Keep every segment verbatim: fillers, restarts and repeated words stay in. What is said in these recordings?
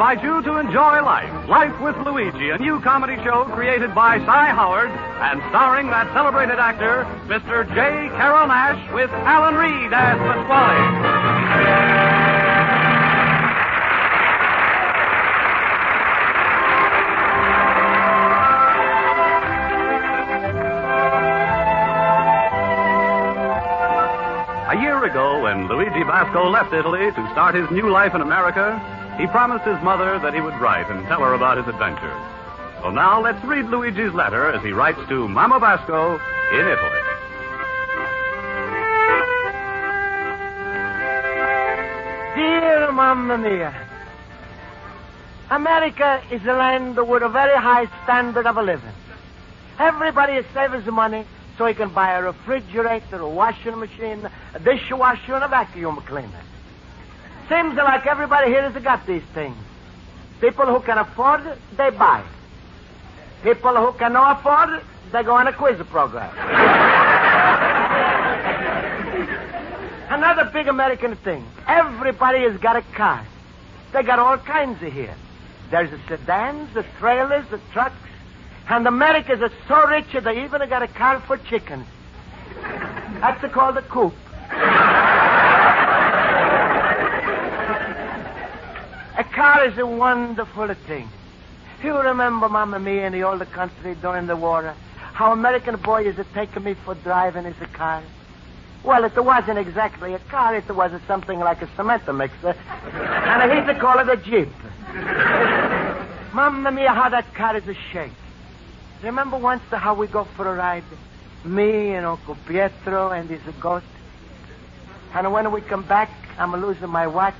invite you to enjoy life. Life with Luigi, a new comedy show created by Cy Howard and starring that celebrated actor, Mister J. Carrol Naish, with Alan Reed as Pasquale. When Luigi Basco left Italy to start his new life in America, he promised his mother that he would write and tell her about his adventures. Well, now let's read Luigi's letter as he writes to Mama Basco in Italy. Dear Mamma Mia, America is a land with a very high standard of living. Everybody saves money so he can buy a refrigerator, a washing machine, a dishwasher, and a vacuum cleaner. Seems like everybody here has got these things. People who can afford, they buy. People who cannot afford, they go on a quiz program. Another big American thing, everybody has got a car. They got all kinds of here. There's the sedans, the trailers, the trucks. And Americans are so rich that they even got a car for chickens. That's called a coop. A car is a wonderful thing. You remember, Mamma Mia, in the old country during the war, how American boys had taken me for driving in a car? Well, it wasn't exactly a car. It was something like a cement mixer. And I hate to call it a jeep. Mamma Mia, how that car is a shake. Remember once how we go for a ride? Me and Uncle Pietro and his goat. And when we come back, I'm losing my watch.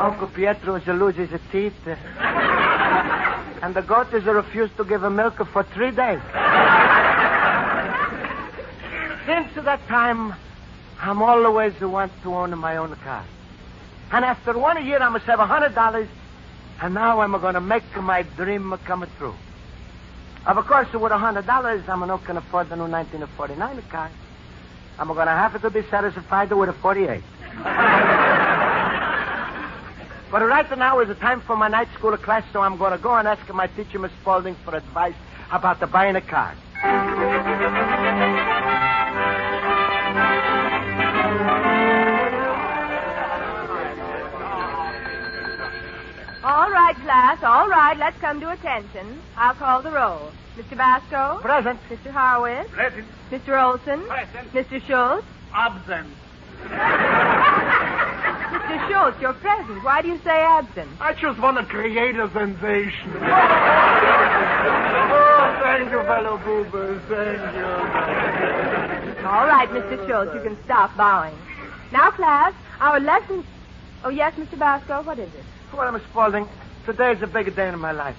Uncle Pietro is losing his teeth. And the goat is refused to give him milk for three days. Since that time, I'm always the one to own my own car. And after one year, I'm going to save one hundred dollars. And now I'm going to make my dream come true. Of course, with one hundred dollars, I'm not going to afford the new nineteen forty-nine car. I'm going to have to be satisfied with a forty-eight. But right now is the time for my night school class, so I'm going to go and ask my teacher, Miss Spaulding, for advice about the buying a car. All right, class, all right, let's come to attention. I'll call the roll. Mister Basco? Present. Mister Howard? Present. Mister Olson? Present. Mister Schultz? Absent. Mister Schultz, you're present. Why do you say absent? I just want to create a sensation. Oh, thank you, fellow boobers, thank you. All right, Mister Schultz, you can stop bowing. Now, class, our lesson... Oh, yes, Mister Basco, what is it? Well, Miss Spaulding, today is a big day in my life.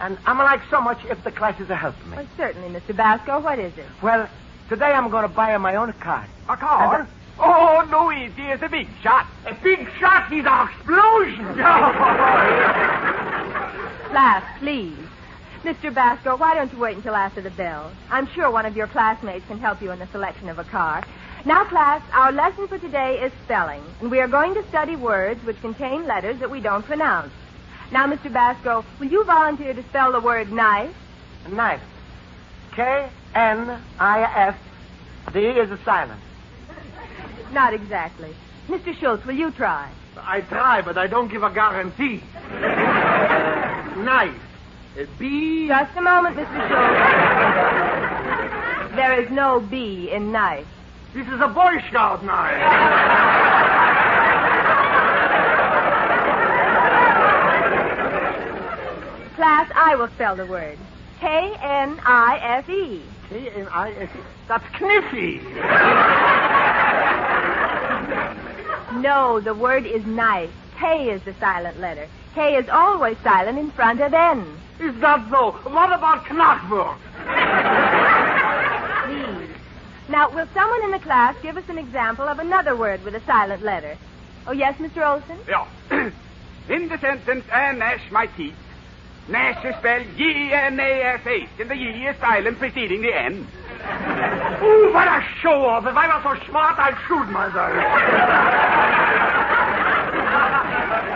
And I'm like so much if the classes are helping me. Well, certainly, Mister Basco. What is it? Well, today I'm going to buy my own car. A car? The... Oh, Luigi is a big shot. A big shot is an explosion. Class, please. Mister Basco, why don't you wait until after the bell? I'm sure one of your classmates can help you in the selection of a car. Now, class, our lesson for today is spelling, and we are going to study words which contain letters that we don't pronounce. Now, Mister Basco, will you volunteer to spell the word knife? Knife. K N I F. D is a silent. Not exactly. Mister Schultz, will you try? I try, but I don't give a guarantee. Knife. B. Just a moment, Mister Schultz. There is no B in knife. This is a Boy Scout knife. Class, I will spell the word. K N I F E. K N I F E? That's kniffy. No, the word is knife. K is the silent letter. K is always silent in front of N. Is that so? What about Knopfberg? Now, will someone in the class give us an example of another word with a silent letter? Oh, yes, Mister Olson? Yeah. In the sentence, I gnash my teeth. Gnash is spelled G N A S H, and the E is silent preceding the N. Ooh, what a show-off. If I were so smart, I'd shoot myself.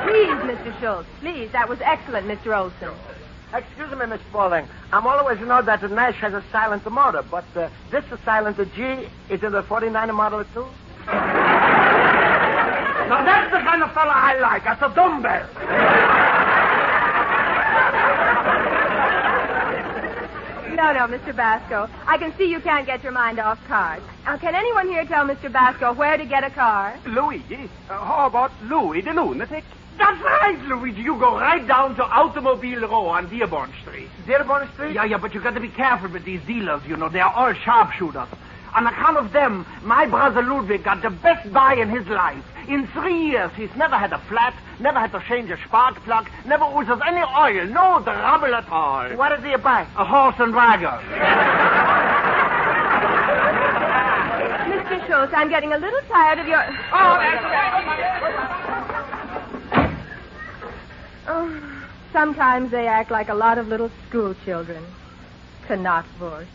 Please, Mister Schultz, please. That was excellent, Mister Olson. Excuse me, Miss Spaulding. I'm always know that the Nash has a silencer motor, but uh, this is silencer G. Is it a forty-niner model, too? Now, that's the kind of fella I like. That's a dumbbell. No, no, Mister Basco. I can see you can't get your mind off cars. Now, can anyone here tell Mister Basco where to get a car? Luigi? Uh, how about Louie the lunatic? That's right, Luigi. You go right down to Automobile Row on Dearborn Street. Dearborn Street? Yeah, yeah, but you got to be careful with these dealers, you know. They're all sharpshooters. On account of them, my brother Ludwig got the best buy in his life. In three years, he's never had a flat, never had to change a spark plug, never uses any oil, no trouble at all. What did he buy? A horse and wagon. Mister Schultz, I'm getting a little tired of your... Oh, that's right. Oh, sometimes they act like a lot of little school children. Knotwurst.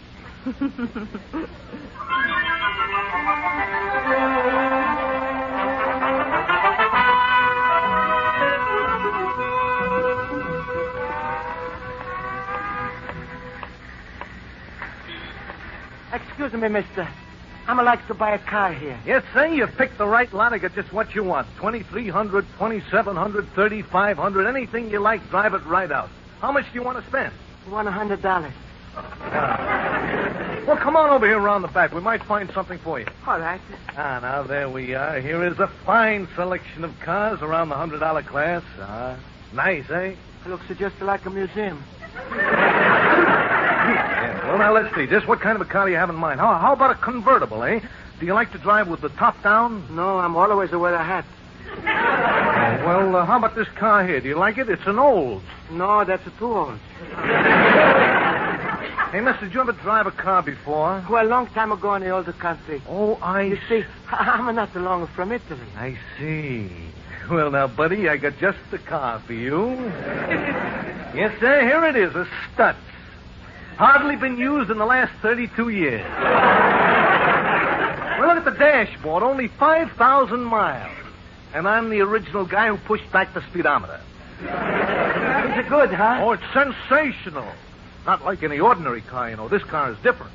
Excuse me, mister. I'm like to buy a car here. Yes, sir. You picked the right lot. I got just what you want. twenty-three hundred, twenty-seven hundred, thirty-five hundred, anything you like, drive it right out. How much do you want to spend? one hundred dollars. Uh, well, come on over here around the back. We might find something for you. All right. Ah, now, there we are. Here is a fine selection of cars around the one hundred dollar class. Ah, nice, eh? It looks just like a museum. Yeah. Well, now, let's see. Just what kind of a car do you have in mind? How, how about a convertible, eh? Do you like to drive with the top down? No, I'm always wear a hat. Oh, well, uh, how about this car here? Do you like it? It's an old. No, that's a too old. Hey, mister, did you ever drive a car before? Well, a long time ago in the older country. Oh, I you see. I'm not long from Italy. I see. Well, now, buddy, I got just the car for you. Yes, sir, here it is, a Stutz. Hardly been used in the last thirty-two years. Well, look at the dashboard. Only five thousand miles. And I'm the original guy who pushed back the speedometer. Is it good, huh? Oh, it's sensational. Not like any ordinary car, you know. This car is different.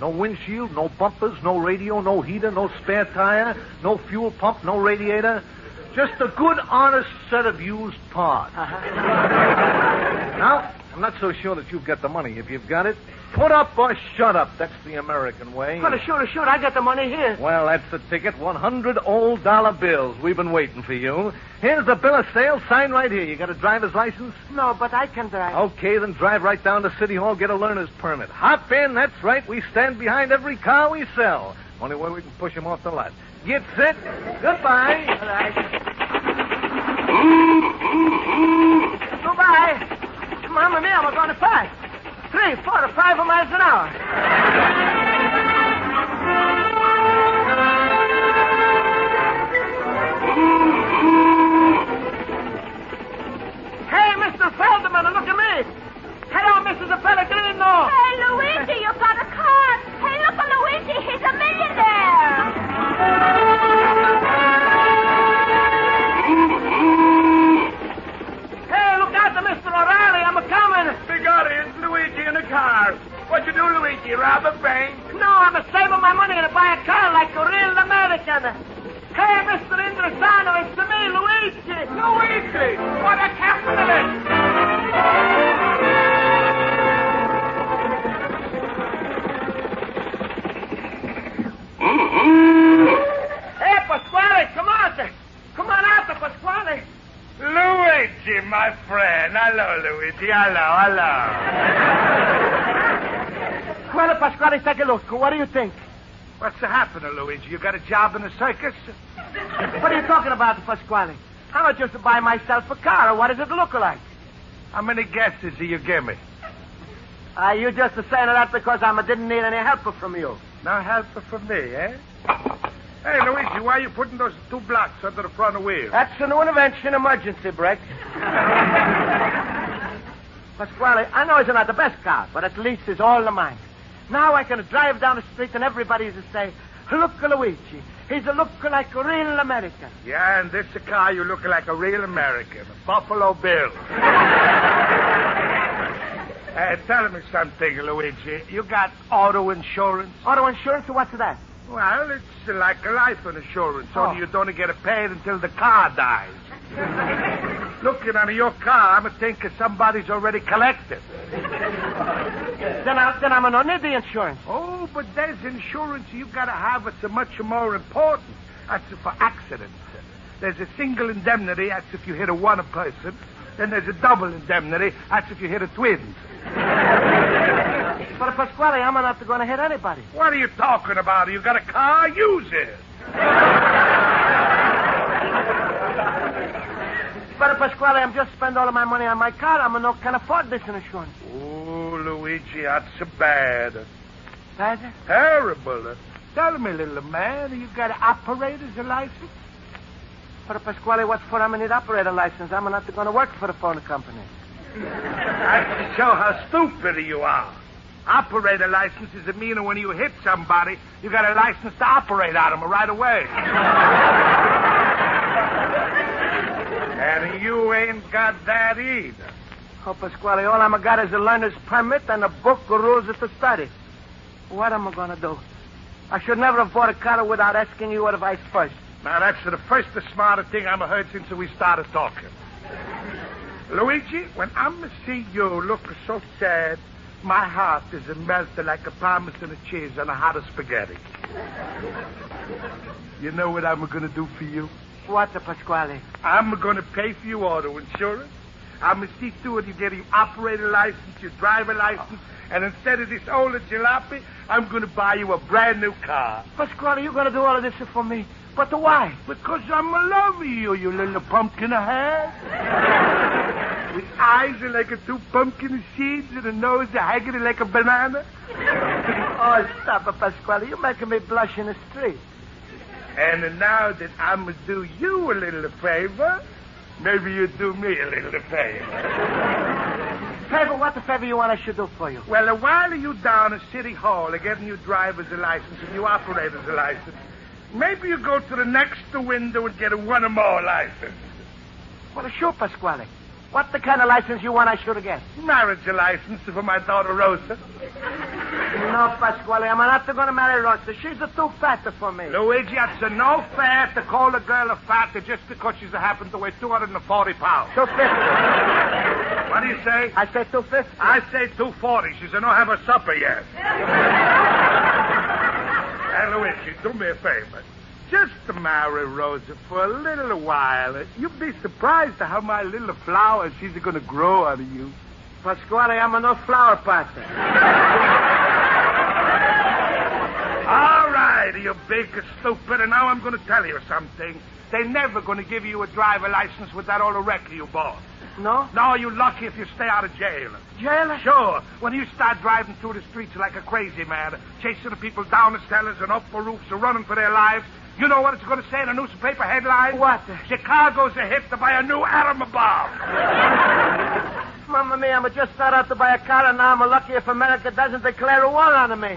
No windshield, no bumpers, no radio, no heater, no spare tire, no fuel pump, no radiator. Just a good, honest set of used parts. Uh-huh. Now... I'm not so sure that you've got the money. If you've got it, put up or shut up. That's the American way. Well, sure, sure. I got the money here. Well, that's the ticket. one hundred old dollar bills. We've been waiting for you. Here's the bill of sale. Sign right here. You got a driver's license? No, but I can drive. Okay, then drive right down to City Hall. Get a learner's permit. Hop in. That's right. We stand behind every car we sell. Only way we can push them off the lot. Get set. Goodbye. All right. Goodbye. Mamma Mia, we're going to fight. Three, four to five miles an hour. Hey, Mister Feldman, look at me. Hello, Missus Pellegrino. Hey, Luigi, you've got a car. Hey, look at Luigi. He's a millionaire. Car. What you do, Luigi? Rob a bank? No, I'm a saving my money to buy a car like a real American. Hey, Mister Indresano, it's to me, Luigi. Luigi, what a capitalist! Hey, Pasquale, come on. Come on out, Pasquale. Luigi, my friend. Hello, Luigi. Hello, hello. Well, Pasquale, take a look. What do you think? What's happening, Luigi? You got a job in the circus? What are you talking about, Pasquale? I'm not just to buy myself a car. What does it look like? How many guesses do you give me? Uh, you just saying that because I didn't need any help from you. No help from me, eh? Hey, Luigi, why are you putting those two blocks under the front wheel? That's a new invention, emergency brake. Pasquale, I know it's not the best car, but at least it's all of mine. Now I can drive down the street and everybody will say, look, Luigi, He's a look like a real American. Yeah, and this car, you look like a real American. Buffalo Bill. uh, tell me something, Luigi. You got auto insurance? Auto insurance? What's that? Well, it's like a life insurance, oh. only you don't get paid until the car dies. Looking under your car, I'm thinking somebody's already collected. Then, I, then I'm gonna need the insurance. Oh, but there's insurance you gotta have. It's much more important. That's for accidents. There's a single indemnity. That's if you hit a one person. Then there's a double indemnity. That's if you hit a twin. But Pasquale, I'm not gonna hit anybody. What are you talking about? You got a car? Use it. But, Pasquale, I'm just spending all of my money on my car. I'm not can afford this insurance. Oh, Luigi, that's bad. Bad? Terrible. Tell me, little man, you got an operator's license? But, Pasquale, what for I'm an operator license? I'm not going to work for the phone company. That's to show how stupid you are. Operator license is a meaning when you hit somebody, you got a license to operate on them right away. And you ain't got that either. Oh, Pasquale, all I'm got is a learner's permit and a book of rules to study. What am I going to do? I should never have bought a car without asking you advice first. Now, that's the first the smartest thing I've heard since we started talking. Luigi, when I'm see you look so sad, my heart is melted like a parmesan and cheese on a hot spaghetti. You know what I'm going to do for you? What, Pasquale? I'm going to pay for your auto insurance. I'm going to see to it you get your operator license, your driver license, and instead of this old jalopy, I'm going to buy you a brand new car. Pasquale, you're going to do all of this for me. But why? Because I'm going to love you, you little pumpkin head. With eyes like a two pumpkin seeds and a nose hanging like a banana. Oh, stop it, Pasquale. You're making me blush in the street. And now that I'm going to do you a little favor, maybe you do me a little favor. Favor? What the favor you want I should do for you? Well, a while you're down at City Hall getting your driver's license and your operator's license, maybe you go to the next window and get a one or more license. Well, sure, Pasquale. What the kind of license you want I should get? Marriage license for my daughter, Rosa. No, Pasquale, I'm not going to marry Rosa. She's a too fat for me. Luigi, it's a no fair to call a girl a fat just because she's happened to weigh two hundred forty pounds. two fifty. What do you say? I say two fifty. I say two forty. She's not have her supper yet. Hey, Luigi, do me a favor. Just to marry Rosa for a little while. You'd be surprised at how my little flower she's going to grow out of you. Pasquale, I'm no flower pastor. All right, you big stupid. And now I'm going to tell you something. They're never going to give you a driver license with that old wreck you bought. No? No, you're lucky if you stay out of jail. Jail? Sure. When you start driving through the streets like a crazy man, chasing the people down the cellars and up the roofs and running for their lives, you know what it's going to say in a newspaper headline? What? Chicago's a hit to buy a new atom bomb. Mamma Mia, I'm just start out to buy a car, and now I'm lucky if America doesn't declare a war on me.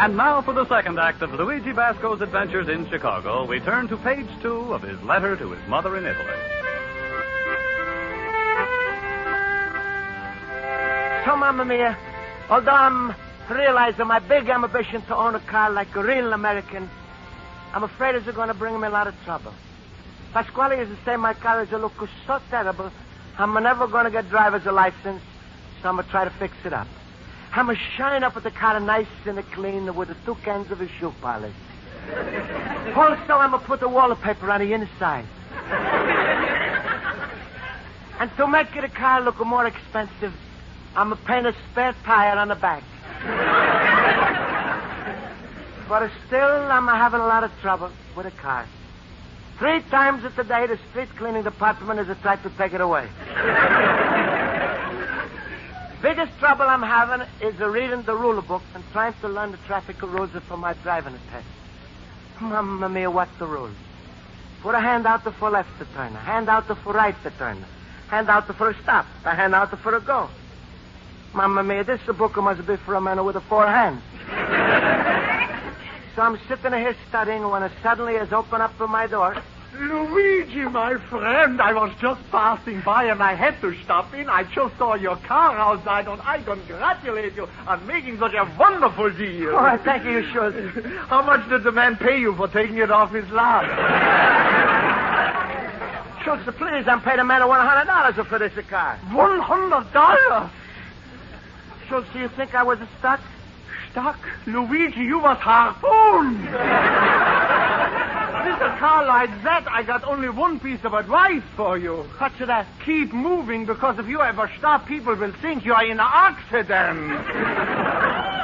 And now for the second act of Luigi Basco's adventures in Chicago, we turn to page two of his letter to his mother in Italy. So, Mamma Mia, although I'm realizing my big ambition to own a car like a real American, I'm afraid it's going to bring me a lot of trouble. Pasquale is to say my car is a look so terrible, I'm never going to get driver's license, so I'm going to try to fix it up. I'm going to shine up at the car nice and clean with the two cans of a shoe polish. Also, I'm going to put the wallpaper on the inside. And to make the car look more expensive, I'm going to paint a spare tire on the back. But still, I'm having a lot of trouble with the car. Three times a day, the street cleaning department has tried to take it away. biggest trouble I'm having is reading the rule book and trying to learn the traffic rules for my driving test. Mamma Mia, what's the rules? For a handout for left to turn, a handout for right to turn, a handout for a stop, a handout for a go. Mamma Mia, this book must be for a man with four hands. So I'm sitting here studying when it suddenly has opened up my door. Luigi, my friend, I was just passing by and I had to stop in. I just saw your car outside and I congratulate you on making such a wonderful deal. Oh, thank you, Schultz. How much did the man pay you for taking it off his lot? Schultz, please, I'm paying a man one hundred dollars for this car. one hundred dollars? Schultz, do you think I was stuck? Stuck? Luigi, you was harpooned. With a car like that, I got only one piece of advice for you. What should I? Keep moving, because if you ever stop, people will think you are in an accident.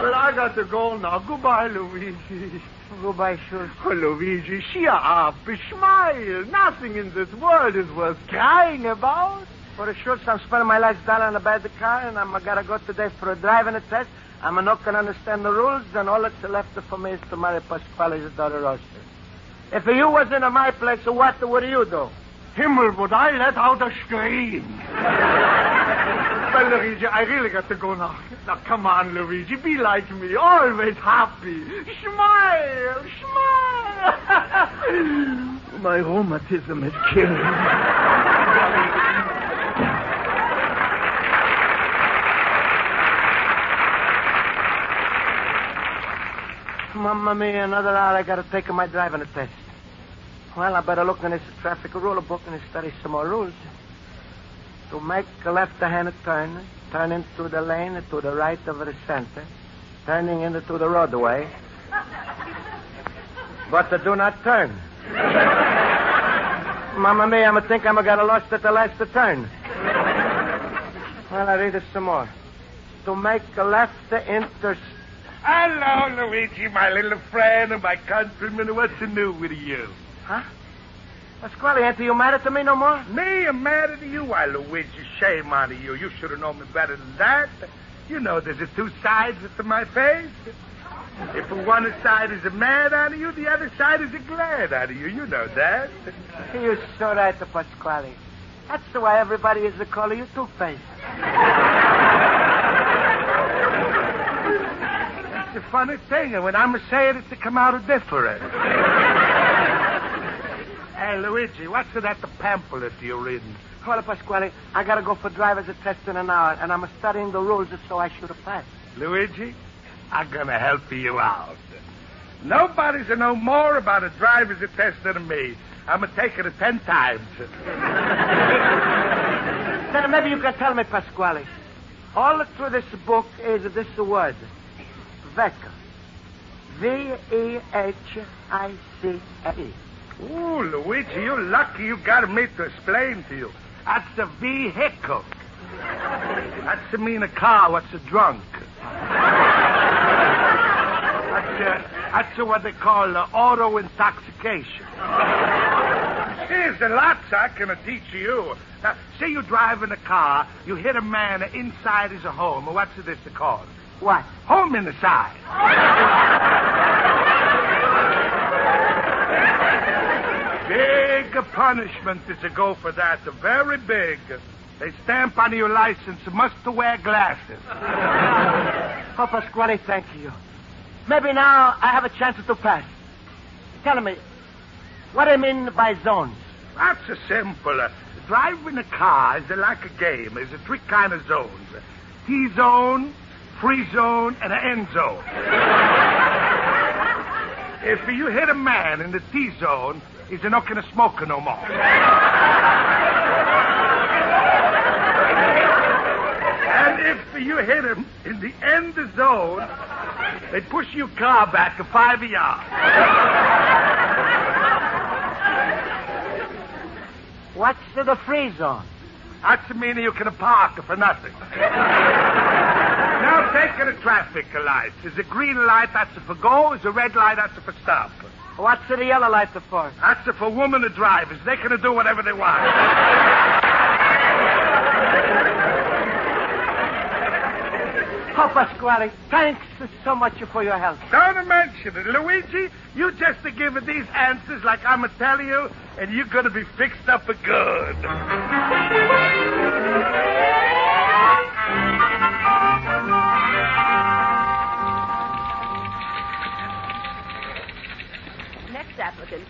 Well, I got to go now. Goodbye, Luigi. Goodbye, Schultz. Oh, Luigi, cheer up. Smile. Nothing in this world is worth crying about. For a Schultz, I'm spending my last dollar on a bad car, and I'm going to go today for a driving test. I'm not going to understand the rules, and all that's left for me is to marry Pasquale's daughter, Rosa. If you wasn't in my place, what would you do? Himmel, would I let out a scream. Well, Luigi, I really got to go now. Now, come on, Luigi, be like me. Always happy. Smile, smile. My rheumatism has killed me. Mamma Mia, another hour I got to take my driving test. Well, I better look in this traffic rule book and study some more rules. To make a left-handed turn, turn into the lane to the right of the center, turning into the roadway. But uh, do not turn. Mamma Mia, I think I'm got lost at the last turn. Well, I read it some more. To make a left inter. Hello, Luigi, my little friend and my countryman. What's new with you? Huh? Pasquale, ain't you mad at me no more? Me? I'm mad at you? Why, Luigi, shame on you. You should have known me better than that. You know there's the two sides to my face. If one side is mad on you, the other side is glad on you. You know that. You're so right, Pasquale. That's why everybody is calling you two-faced. It's a funny thing, and when I'm saying it, to come out of different. Hey, Luigi, what's that the pamphlet you're reading? Well, Pasquale, I got to go for driver's test in an hour, and I'm studying the rules so I should have passed. Luigi, I'm going to help you out. Nobody's to know more about a driver's test than me. I'm going to take it ten times. Then maybe you can tell me, Pasquale. All through this book is this word. Vecchio. V E H I C A E. Ooh, Luigi, you're lucky you got me to explain to you. That's a vehicle. That's a mean a car, what's a drunk. That's, a, that's a what they call uh, auto intoxication. There's a lot I can teach you. Now, say you drive in a car, you hit a man inside his home. What's this called? What? Home in the side. Big punishment is to go for that. Very big. They stamp on your license. Must wear glasses. Oh, Pasquale, thank you. Maybe now I have a chance to pass. Tell me, what do you mean by zones? That's a simple. Driving a car is like a game. There's three kind of zones. T-zone, free zone, and an end zone. If you hit a man in the T-zone, he's not going to smoke no more. And if you hit him in the end zone, they push your car back five yards. What's the free zone? That's the meaning you can park for nothing. Now, taking a traffic light. There's a green light, that's for go. There's a red light, that's for stop. What's the yellow light for? That's for women to drive. They can do whatever they want. Oh, Pasquale, thanks so much for your help. Don't mention it. Luigi, you just give these answers like I'm a telling you, and you're going to be fixed up for good. Next applicant.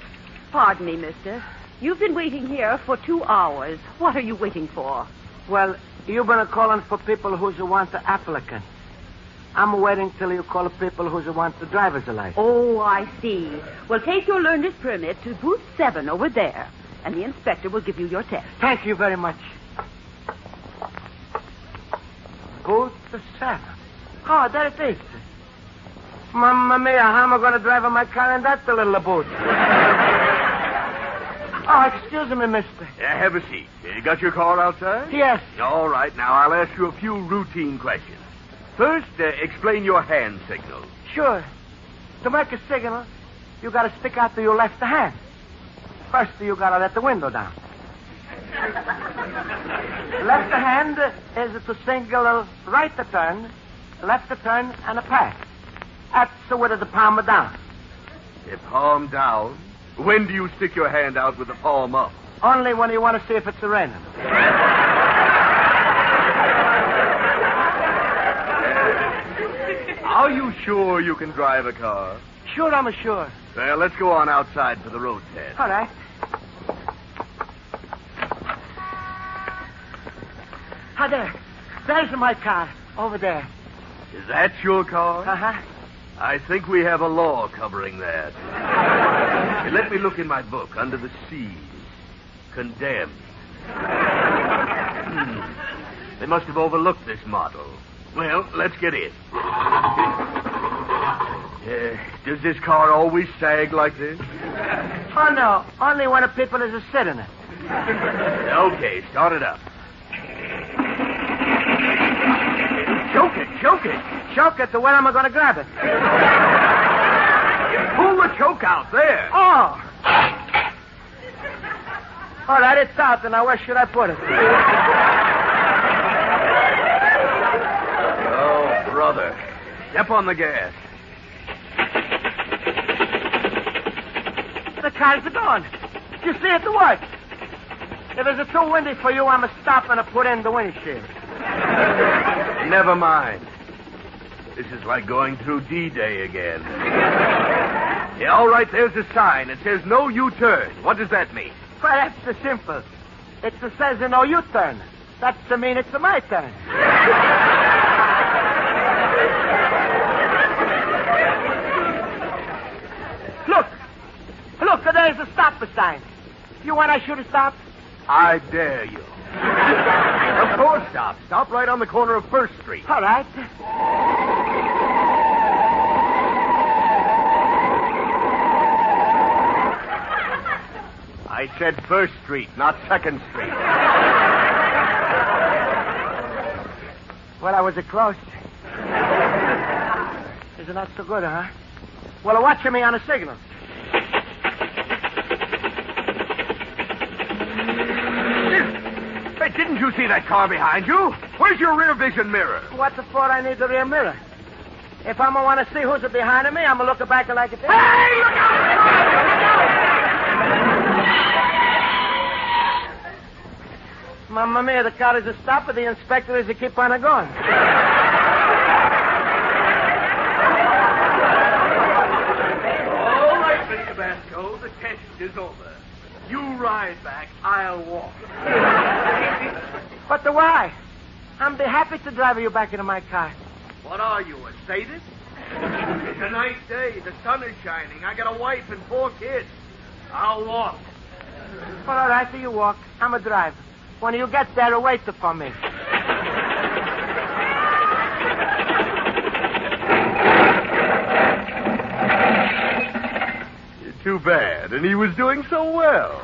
Pardon me, mister. You've been waiting here for two hours. What are you waiting for? Well, you've been calling for people who want the applicants. I'm waiting till you call people who want the driver's license. Oh, I see. Well, take your learner's permit to booth seven over there, and the inspector will give you your test. Thank you very much. Booth seven. Oh, there it is. Mamma Mia, how am I going to drive my car in that little booth? Oh, excuse me, mister. Yeah, have a seat. You got your car outside? Yes. All right, now I'll ask you a few routine questions. First, uh, explain your hand signal. Sure. To make a signal, you got to stick out to your left hand. First, you got to let the window down. Left hand is to signal right to turn, left to turn, and a pass. That's with the palm down. The palm down? When do you stick your hand out with the palm up? Only when you want to see if it's raining. Are you sure you can drive a car? Sure, I'm sure. Well, let's go on outside for the road test. All right. Hi there. There's my car. Over there. Is that your car? Uh-huh. I think we have a law covering that. Let me look in my book under the C's. Condemned. Hmm. They must have overlooked this model. Well, let's get in. Uh, does this car always sag like this? Oh, no. Only when a people is a sit in it. Okay, start it up. Choke it, choke it. Choke it to where am I going to grab it? Pull the choke out there. Oh. All right, it's out. Then now where should I put it? Oh, brother. Step on the gas. The car's gone. You see it, the what? If it's too windy for you, I'm a stop and a put in the windshield. Never mind. This is like going through D-Day again. Yeah, all right, there's a sign. It says no U-turn. What does that mean? Well, that's the simple. It says no U-turn. That's to mean it's my turn. Look. Look, there's a stop sign. You want I should have stopped? I dare you. Of course, stop. Stop right on the corner of First Street. All right. I said First Street, not Second Street. Well, I was a close. Is it not so good, huh? Well, watch me on a signal. Hey, didn't you see that car behind you? Where's your rear vision mirror? What the for I need the rear mirror? If I'm going to want to see who's behind me, I'm going to look back like a... Hey, look out! Look out! Mamma Mia, the car is a stop, but the inspector is a keep on a going. All right, Mister Basco, the test is over. You ride back, I'll walk. But the why? I'm be happy to drive you back into my car. What are you, a sadist? It's a nice day. The sun is shining. I got a wife and four kids. I'll walk. Well, all right, so you walk. I'm a driver. When you get there, wait for me. Too bad. And he was doing so well.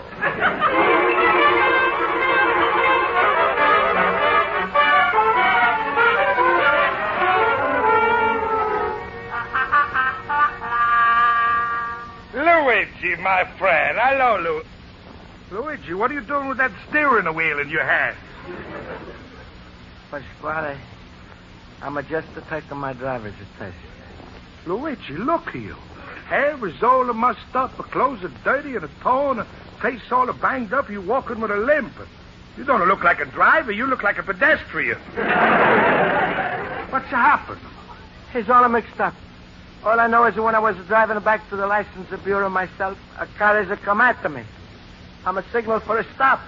Luigi, my friend. Hello, Luigi. Luigi, what are you doing with that steering wheel in your hand? Pasquale, I'm just the type of my driver's attention. Luigi, look here. Hair is all mussed up, the clothes are dirty and torn, face all banged up, you walking with a limp. You don't look like a driver, you look like a pedestrian. What's happened? It's all mixed up. All I know is that when I was driving back to the license bureau myself, a car has come after me. I'm a signal for a stop.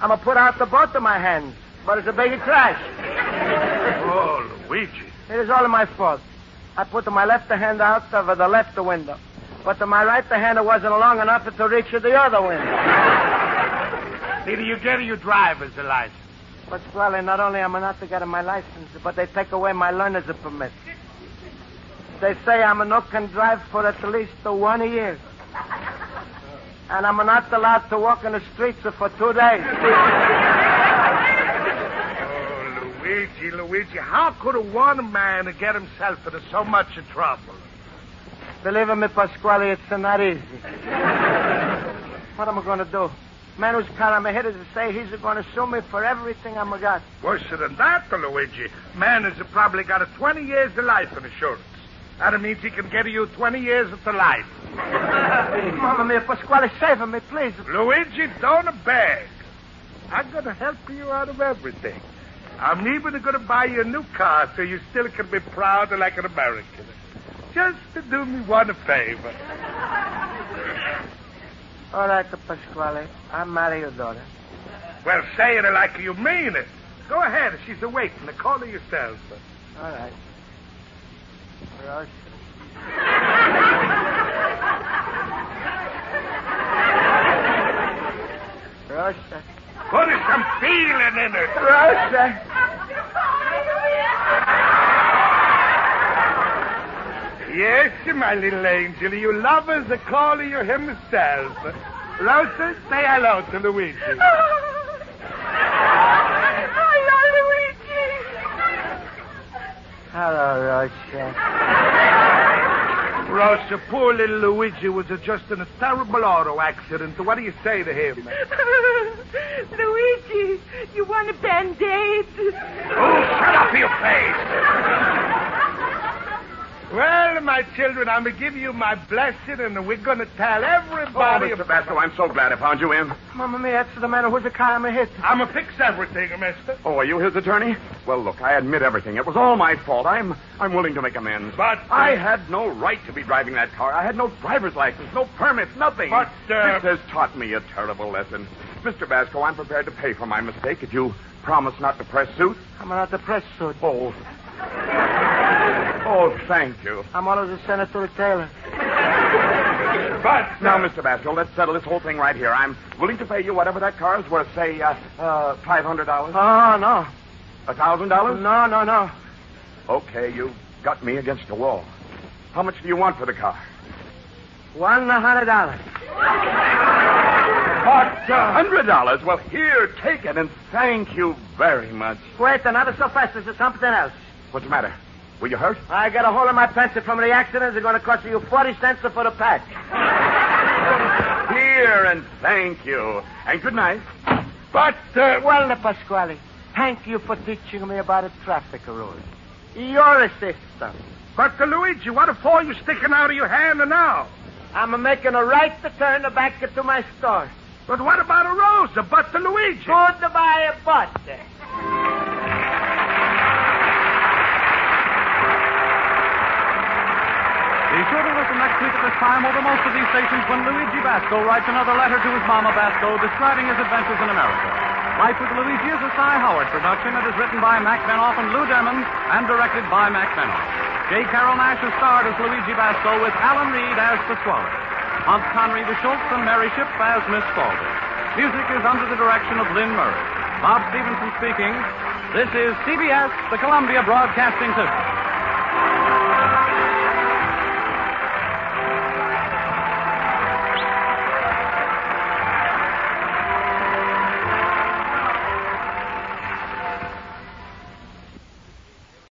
I'm a put out the both of my hands, but it's a big crash. Oh, Luigi. It is all my fault. I put my left hand out of the left window, but my right hand wasn't long enough to reach the other window. Either you get or you drive as a license. Pasquale, not only am I not getting my license, but they take away my learner's permit. They say I'm not can drive for at least one year. And I'm not allowed to walk in the streets for two days. Oh, Luigi, Luigi, how could a one man get himself into so much trouble? Believe me, Pasquale, it's not easy. What am I going to do? Man who's car I'm ahead is to say he's going to sue me for everything I'm got. Worse than that, Luigi. Man has probably got a twenty years of life insurance. That means he can get you twenty years of the life. Mamma mia, Pasquale, save me, please. Luigi, don't beg. I'm going to help you out of everything. I'm even going to buy you a new car so you still can be proud like an American. Just to do me one favor. All right, Pasquale. I'll marry your daughter. Well, say it like you mean it. Go ahead. She's awake. And call her yourself. All right. Rosa. Rosa. Put some feeling in it. Rosa. Yes, my little angel. You lovers are calling you himself. Rosa, say hello to Luigi. Hello, Rosa. Rosa, poor little Luigi was just in a terrible auto accident. What do you say to him? Luigi, you want a Band-Aid? Oh, shut up, you face! Well, my children, I'm going to give you my blessing, and we're going to tell everybody... Oh, Mister Basco, I'm so glad I found you in. Mamma mia, that's the matter. Who's the car I'm going to hit? I'm going to fix everything, mister. Oh, are you his attorney? Well, look, I admit everything. It was all my fault. I'm I'm willing to make amends. But... Uh, I had no right to be driving that car. I had no driver's license, no permits, nothing. But... Uh... This has taught me a terrible lesson. Mister Basco, I'm prepared to pay for my mistake if you promise not to press suit. I'm not to press suit. Oh. Oh, thank you. I'm all as a Senator Taylor. But... Uh... Now, Mister Basco, let's settle this whole thing right here. I'm willing to pay you whatever that car is worth, say, uh, uh five hundred dollars. Oh, no. A thousand dollars? No, no, no. Okay, you've got me against the wall. How much do you want for the car? One hundred dollars. But a hundred dollars? Well, here, take it, and thank you very much. Wait, another so fast. This is something else. What's the matter? Were you hurt? I got a hole in my pencil from the accident. It's going to cost you forty cents for the patch. Here, and thank you, and good night. But uh, well, Pasquale. Thank you for teaching me about a traffic rule. You're a sister. But, Luigi, what a fall you sticking out of your hand now? I'm making a right to turn back to my store. But what about a Rosa? But, Luigi. Goodbye, but. Be sure to listen next week at this time over most of these stations when Luigi Basco writes another letter to his Mama Basco describing his adventures in America. Life with Luigi is a Cy Howard production. It is written by Mac Benoff and Lou Demons and directed by Mac Benoff. J. Carrol Naish is starred as Luigi Basco with Alan Reed as Pasquale. Hans Conried as Schultz and Mary Shipp as Miss Spaulding. Music is under the direction of Lynn Murray. Bob Stevenson speaking. This is C B S, the Columbia Broadcasting System.